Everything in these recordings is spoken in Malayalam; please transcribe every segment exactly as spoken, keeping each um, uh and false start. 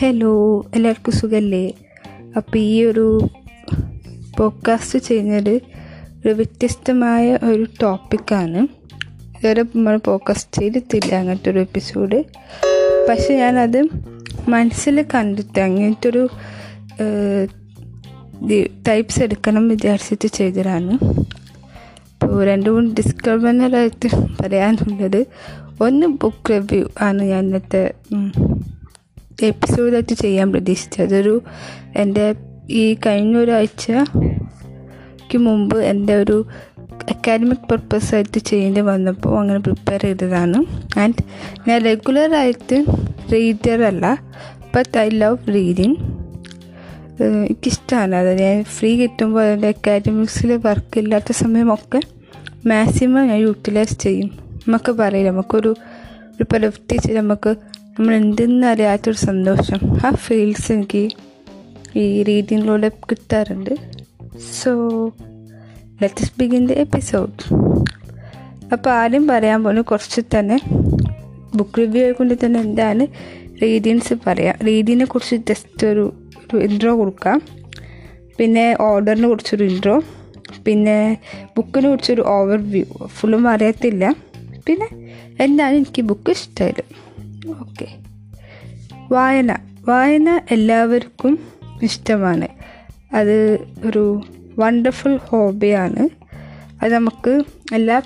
ഹലോ, എല്ലാവർക്കും സുഖമല്ലേ? അപ്പോൾ ഈ ഒരു പോഡ്കാസ്റ്റ് ചെയ്യുന്നത് ഒരു വ്യത്യസ്തമായ ഒരു ടോപ്പിക്കാണ്. ഇതുവരെ നമ്മൾ പോഡ്കാസ്റ്റ് ചെയ്തിട്ടില്ല അങ്ങനത്തെ ഒരു എപ്പിസോഡ്. പക്ഷെ ഞാനത് മനസ്സിൽ കണ്ടിട്ട് അങ്ങനത്തെ ഒരു ടൈപ്സ് എടുക്കണം വിചാരിച്ചിട്ട് ചെയ്തതാണ്. അപ്പോൾ രണ്ട് മൂന്ന് ഡിസ്ക്രിമിനറായിട്ട് പറയാനുള്ളത്, ഒന്ന് ബുക്ക് റിവ്യൂ ആണ് ഞാൻ ഇന്നത്തെ എപ്പിസോഡായിട്ട് ചെയ്യാൻ പ്രതീക്ഷിച്ചത്. അതൊരു എൻ്റെ ഈ കഴിഞ്ഞ ഒരാഴ്ചക്ക് മുമ്പ് എൻ്റെ ഒരു അക്കാഡമിക് പർപ്പസായിട്ട് ചെയ്യേണ്ടി വന്നപ്പോൾ അങ്ങനെ പ്രിപ്പയർ ചെയ്തതാണ്. ആൻഡ് ഞാൻ റെഗുലറായിട്ട് റീഡറല്ല, ബട്ട് ഐ ലവ് റീഡിങ്. എനിക്കിഷ്ടമാണ്. അത് ഞാൻ ഫ്രീ കിട്ടുമ്പോൾ എൻ്റെ അക്കാഡമിക്സിൽ വർക്കില്ലാത്ത സമയമൊക്കെ മാക്സിമം ഞാൻ യൂട്ടിലൈസ് ചെയ്യും. നമുക്ക് പറയില്ല, നമുക്കൊരു ഒരു പ്രവൃത്തി ചെയ്ത് നമുക്ക് നമ്മളെന്തെന്ന് അറിയാത്തൊരു സന്തോഷം, ആ ഫീൽസ് എനിക്ക് ഈ റീഡിങ്ങിലൂടെ കിട്ടാറുണ്ട്. So let's begin the episode. അപ്പോൾ ആദ്യം പറയാൻ പോകുന്ന കുറച്ച് തന്നെ ബുക്ക് റിവ്യൂ കൊണ്ട് തന്നെ എന്താണ് റീഡിങ്സ് പറയാം. റീഡിങ്ങിനെ കുറിച്ച് ജസ്റ്റ് ഒരു ഒരു ഇൻട്രോ കൊടുക്കാം, പിന്നെ ഓർഡറിനെ കുറിച്ചൊരു ഇൻട്രോ, പിന്നെ ബുക്കിനെ കുറിച്ചൊരു ഓവർ വ്യൂ. ഫുള്ളും അറിയത്തില്ല. പിന്നെ എന്താണ് എനിക്ക് ബുക്ക് ഇഷ്ടമായത്. ഓക്കെ, വായന വായന എല്ലാവർക്കും ഇഷ്ടമാണ്. അത് ഒരു വണ്ടർഫുൾ ഹോബിയാണ്. അത് നമുക്ക് എല്ലാ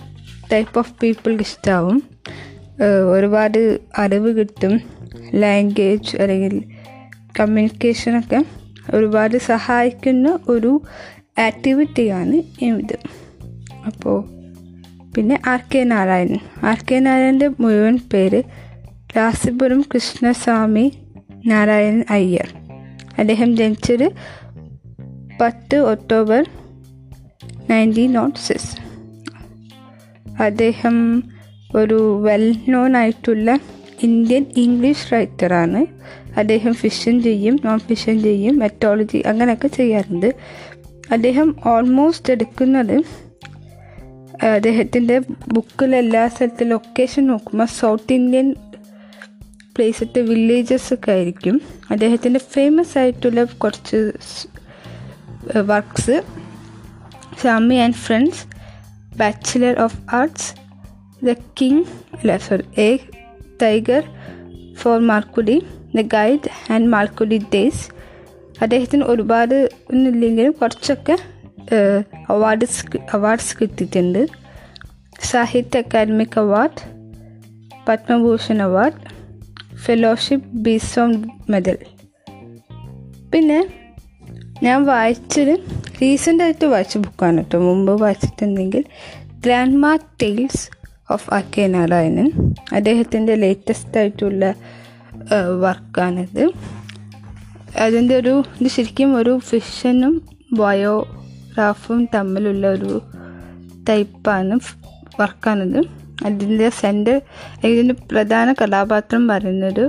ടൈപ്പ് ഓഫ് പീപ്പിൾക്ക് ഇഷ്ടമാവും. ഒരുപാട് അറിവ് കിട്ടും. ലാംഗ്വേജ് അല്ലെങ്കിൽ കമ്മ്യൂണിക്കേഷനൊക്കെ ഒരുപാട് സഹായിക്കുന്ന ഒരു ആക്ടിവിറ്റിയാണ് ഇത്. അപ്പോൾ പിന്നെ R K Narayanan R K നാരായണൻ്റെ മുഴുവൻ പേര് റാസിപുരം കൃഷ്ണസ്വാമി നാരായണൻ അയ്യർ. അദ്ദേഹം ജനിച്ചത് പത്ത് ഒക്ടോബർ നയൻറ്റീൻ നോട്ട് സിക്സ്. അദ്ദേഹം ഒരു വെൽ നോൺ ആയിട്ടുള്ള ഇന്ത്യൻ ഇംഗ്ലീഷ് റൈറ്ററാണ്. അദ്ദേഹം ഫിക്ഷൻ ചെയ്യും, നോൺ ഫിക്ഷൻ ചെയ്യും, മെറ്റോളജി അങ്ങനെയൊക്കെ ചെയ്യാറുണ്ട്. അദ്ദേഹം ഓൾമോസ്റ്റ് എടുക്കുന്നത് അദ്ദേഹത്തിൻ്റെ ബുക്കിൽ എല്ലാ സ്ഥലത്തും ലൊക്കേഷൻ നോക്കുമ്പോൾ സൗത്ത് ഇന്ത്യൻ പ്ലേസത്തെ വില്ലേജസൊക്കെ ആയിരിക്കും. അദ്ദേഹത്തിൻ്റെ ഫേമസ് ആയിട്ടുള്ള കുറച്ച് works family and friends, bachelor of arts, the king അല്ല sorry a tiger for Malgudi, the guide and Malgudi days. അദ്ദേഹത്തിന് ഒരുപാട് ഒന്നുമില്ലെങ്കിലും കുറച്ചൊക്കെ അവാർഡ്സ് അവാർഡ്സ് കിട്ടിയിട്ടുണ്ട്. Sahitya academic award, Padma Bhushan award, fellowship, Benson medal. പിന്നെ ഞാൻ വായിച്ചത് റീസെൻ്റായിട്ട് വായിച്ച ബുക്കാണ് കേട്ടോ. മുമ്പ് വായിച്ചിട്ടുണ്ടെങ്കിൽ grandma's tales of R K Narayanan. അദ്ദേഹത്തിൻ്റെ ലേറ്റസ്റ്റ് ആയിട്ടുള്ള വർക്കാണിത്. അതിൻ്റെ ഒരു ഇത് ശരിക്കും ഒരു ഫിക്ഷനും ബയോഗ്രാഫും തമ്മിലുള്ള ഒരു ടൈപ്പാണ് വർക്കാണിത്. അതിൻ്റെ സെൻറ്റർ ഇതിൻ്റെ പ്രധാന കഥാപാത്രം പറയുന്നൊരു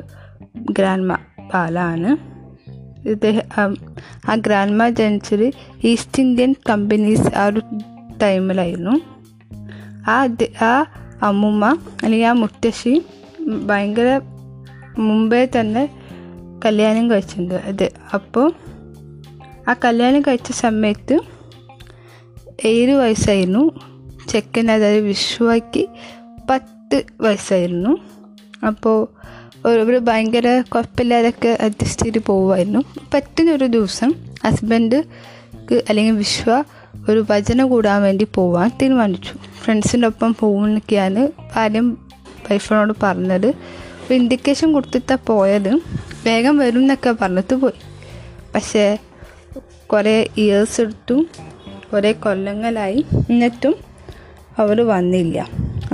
ഗ്രാൻഡ്മ പാലാണ്. ഇദ്ദേഹം ആ ഗ്രാൻഡ്മ ജനിച്ചത് ഈസ്റ്റ് ഇന്ത്യൻ കമ്പനീസ് ആ ഒരു ടൈമിലായിരുന്നു. ആ ആ അമ്മൂമ്മ അല്ലെങ്കിൽ ആ മുത്തശ്ശി ഭയങ്കര മുമ്പേ തന്നെ കല്യാണം കഴിച്ചിട്ടുണ്ട്. അത് അപ്പോൾ ആ കല്യാണം കഴിച്ച സമയത്ത് ഏഴ് വയസ്സായിരുന്നു ചെക്കൻ, അതായത് വിശ്വയ്ക്ക് പത്ത് വയസ്സായിരുന്നു. അപ്പോൾ ഒരു ഭയങ്കര കുഴപ്പമില്ലാതൊക്കെ അഡ്ജസ്റ്റ് ചെയ്ത് പോവുമായിരുന്നു. പറ്റുന്നൊരു ദിവസം ഹസ്ബൻഡ്ക്ക് അല്ലെങ്കിൽ വിശ്വ ഒരു ഭജന കൂടാൻ വേണ്ടി പോവാൻ തീരുമാനിച്ചു. ഫ്രണ്ട്സിൻ്റെ ഒപ്പം പോകുന്നൊക്കെയാണ് ആദ്യം വൈഫിനോട് പറഞ്ഞത്. അപ്പോൾ ഇൻഡിക്കേഷൻ കൊടുത്തിട്ടാണ് പോയത്. വേഗം വരും എന്നൊക്കെ പറഞ്ഞിട്ട് പോയി. പക്ഷേ കുറേ ഇയേഴ്സ് എടുത്തു, കുറേ കൊല്ലങ്ങളായി, എന്നിട്ടും അവർ വന്നില്ല.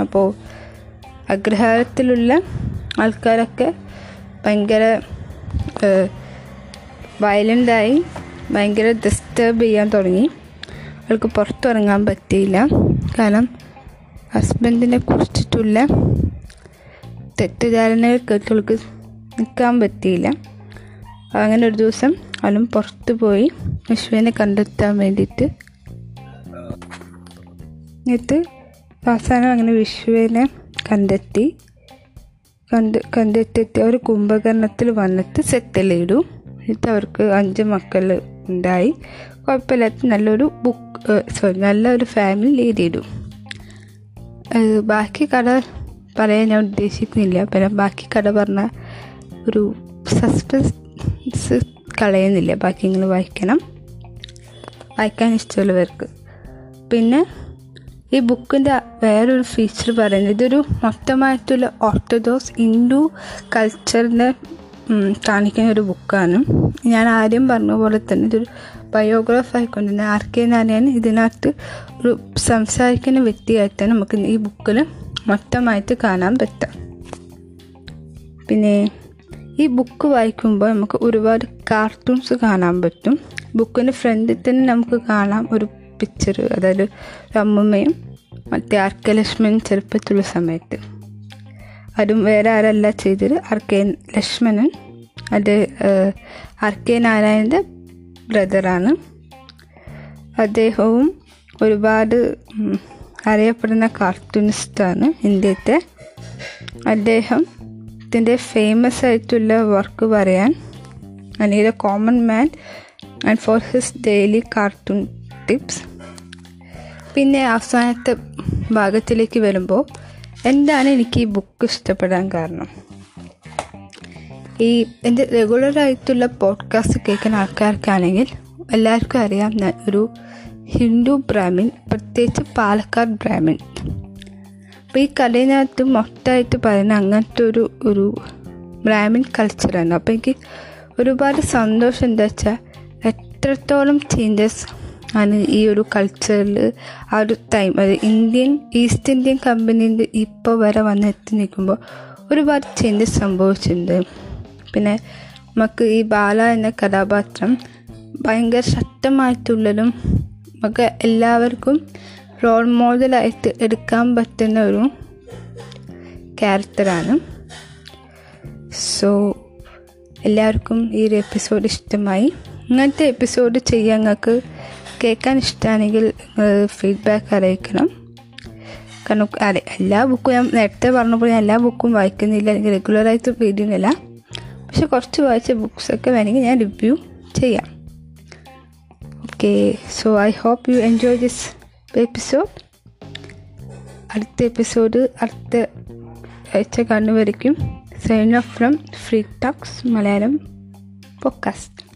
അപ്പോൾ അഗ്രഹാരത്തിലുള്ള ആൾക്കാരൊക്കെ ഭയങ്കര വയലൻ്റായി, ഭയങ്കര ഡിസ്റ്റർബ് ചെയ്യാൻ തുടങ്ങി. അവൾക്ക് പുറത്തിറങ്ങാൻ പറ്റിയില്ല. കാരണം ഹസ്ബൻഡിനെ കുറിച്ചിട്ടുള്ള തെറ്റിദ്ധാരണകൾ കേട്ട് അവൾക്ക് നിൽക്കാൻ പറ്റിയില്ല. അങ്ങനെ ഒരു ദിവസം അവളും പുറത്തു പോയി വിശ്വനെ കണ്ടെത്താൻ വേണ്ടിയിട്ട്. എന്നിട്ട് അവസാനം അങ്ങനെ വിശ്വനെ കണ്ടെത്തി. കന്ത് കന്തെത്തെത്തി അവർ കുംഭകർണത്തിൽ വന്നിട്ട് സെറ്റിൽ ഇടും. എന്നിട്ട് അവർക്ക് അഞ്ച് മക്കൾ ഉണ്ടായി. കുഴപ്പമില്ലാത്ത നല്ലൊരു ബുക്ക് സോറി നല്ലൊരു ഫാമിലി ലീഡ് ചെയ്തു. ബാക്കി കഥ പറയാൻ ഞാൻ ഉദ്ദേശിക്കുന്നില്ല. പിന്നെ ബാക്കി കഥ പറഞ്ഞ ഒരു സസ്പെൻസ് കളയുന്നില്ല. ബാക്കി നിങ്ങൾ വായിക്കണം, വായിക്കാൻ ഇഷ്ടമുള്ളവർക്ക്. പിന്നെ ഈ ബുക്കിൻ്റെ വേറൊരു ഫീച്ചർ പറയുന്നത് ഇതൊരു മൊത്തമായിട്ടുള്ള ഓർത്തഡോക്സ് ഹിന്ദു കൾച്ചറിനെ കാണിക്കുന്ന ഒരു ബുക്കാണ്. ഞാൻ ആദ്യം പറഞ്ഞ പോലെ തന്നെ ഇതൊരു ബയോഗ്രാഫ് ആയിക്കൊണ്ട് തന്നെ ആർ കെ നാരായണൻ ഇതിനകത്ത് ഒരു സംസാരിക്കുന്ന വ്യക്തിയായിട്ടാണ് നമുക്ക് ഈ ബുക്കിൽ മൊത്തമായിട്ട് കാണാൻ പറ്റും. പിന്നെ ഈ ബുക്ക് വായിക്കുമ്പോൾ നമുക്ക് ഒരുപാട് കാർട്ടൂൺസ് കാണാൻ പറ്റും. ബുക്കിൻ്റെ ഫ്രണ്ടിൽ തന്നെ നമുക്ക് കാണാം ഒരു പിക്ചർ, അതായത് അമ്മമ്മയും മറ്റേ ആർ കെ ലക്ഷ്മണൻ ചെറുപ്പത്തിലുള്ള സമയത്ത്. അതും വേറെ ആരല്ല ചെയ്തത്, ആർ കെ ലക്ഷ്മണൻ. അത് ആർ കെ നാരായണൻ്റെ ബ്രദറാണ്. അദ്ദേഹവും ഒരുപാട് അറിയപ്പെടുന്ന കാർട്ടൂണിസ്റ്റാണ് ഇന്ത്യത്തെ. അദ്ദേഹത്തിൻ്റെ ഫേമസ് ആയിട്ടുള്ള വർക്ക് പറയാൻ അല്ലെങ്കിൽ common man and for his daily cartoon tips. പിന്നെ അവസാനത്തെ ഭാഗത്തിലേക്ക് വരുമ്പോൾ എന്താണ് എനിക്ക് ഈ ബുക്ക് ഇഷ്ടപ്പെടാൻ കാരണം, ഈ എൻ്റെ റെഗുലറായിട്ടുള്ള പോഡ്കാസ്റ്റ് കേൾക്കുന്ന ആൾക്കാർക്കാണെങ്കിൽ എല്ലാവർക്കും അറിയാം ഞാൻ ഒരു ഹിന്ദു ബ്രാഹ്മിൻ, പ്രത്യേകിച്ച് പാലക്കാട് ബ്രാഹ്മിൻ. അപ്പോൾ ഈ കഥയിനകത്ത് മൊത്തമായിട്ട് പറയുന്ന അങ്ങനത്തെ ഒരു ഒരു ബ്രാഹ്മിൻ കൾച്ചറാണ്. അപ്പോൾ എനിക്ക് ഒരുപാട് സന്തോഷം എന്താ വെച്ചാൽ എത്രത്തോളം ചേഞ്ചസ് ആണ് ഈ ഒരു കൾച്ചറിൽ ആ ഒരു ടൈം, അത് ഇന്ത്യൻ ഈസ്റ്റ് ഇന്ത്യൻ കമ്പനിയിൽ ഇപ്പോൾ വരെ വന്നെത്തി നിൽക്കുമ്പോൾ ഒരുപാട് ചേഞ്ചസ് സംഭവിച്ചിട്ടുണ്ട്. പിന്നെ നമുക്ക് ഈ ബാല എന്ന കഥാപാത്രം ഭയങ്കര ശക്തമായിട്ടുള്ളതും നമുക്ക് എല്ലാവർക്കും റോൾ മോഡലായിട്ട് എടുക്കാൻ പറ്റുന്ന ഒരു ക്യാരക്ടറാണ്. സോ എല്ലാവർക്കും ഈ ഒരു എപ്പിസോഡ് ഇഷ്ടമായി. ഇങ്ങനത്തെ എപ്പിസോഡ് ചെയ്യാൻ നിങ്ങൾക്ക് കേൾക്കാൻ ഇഷ്ടമാണെങ്കിൽ ഫീഡ്ബാക്ക് അറിയിക്കണം. കാരണം അറി എല്ലാ ബുക്കും ഞാൻ നേരത്തെ പറഞ്ഞപ്പോൾ ഞാൻ എല്ലാ ബുക്കും വായിക്കുന്നില്ല, എനിക്ക് റെഗുലറായിട്ട് വീഡിയോയില്ല. പക്ഷെ കുറച്ച് വായിച്ച ബുക്സൊക്കെ വേണമെങ്കിൽ ഞാൻ റിവ്യൂ ചെയ്യാം. Okay, so I hope you enjoy this episode. അടുത്ത എപ്പിസോഡ് അടുത്ത ആഴ്ച കണ്ടുവരയ്ക്കും. Sign off from free talks Malayalam podcast.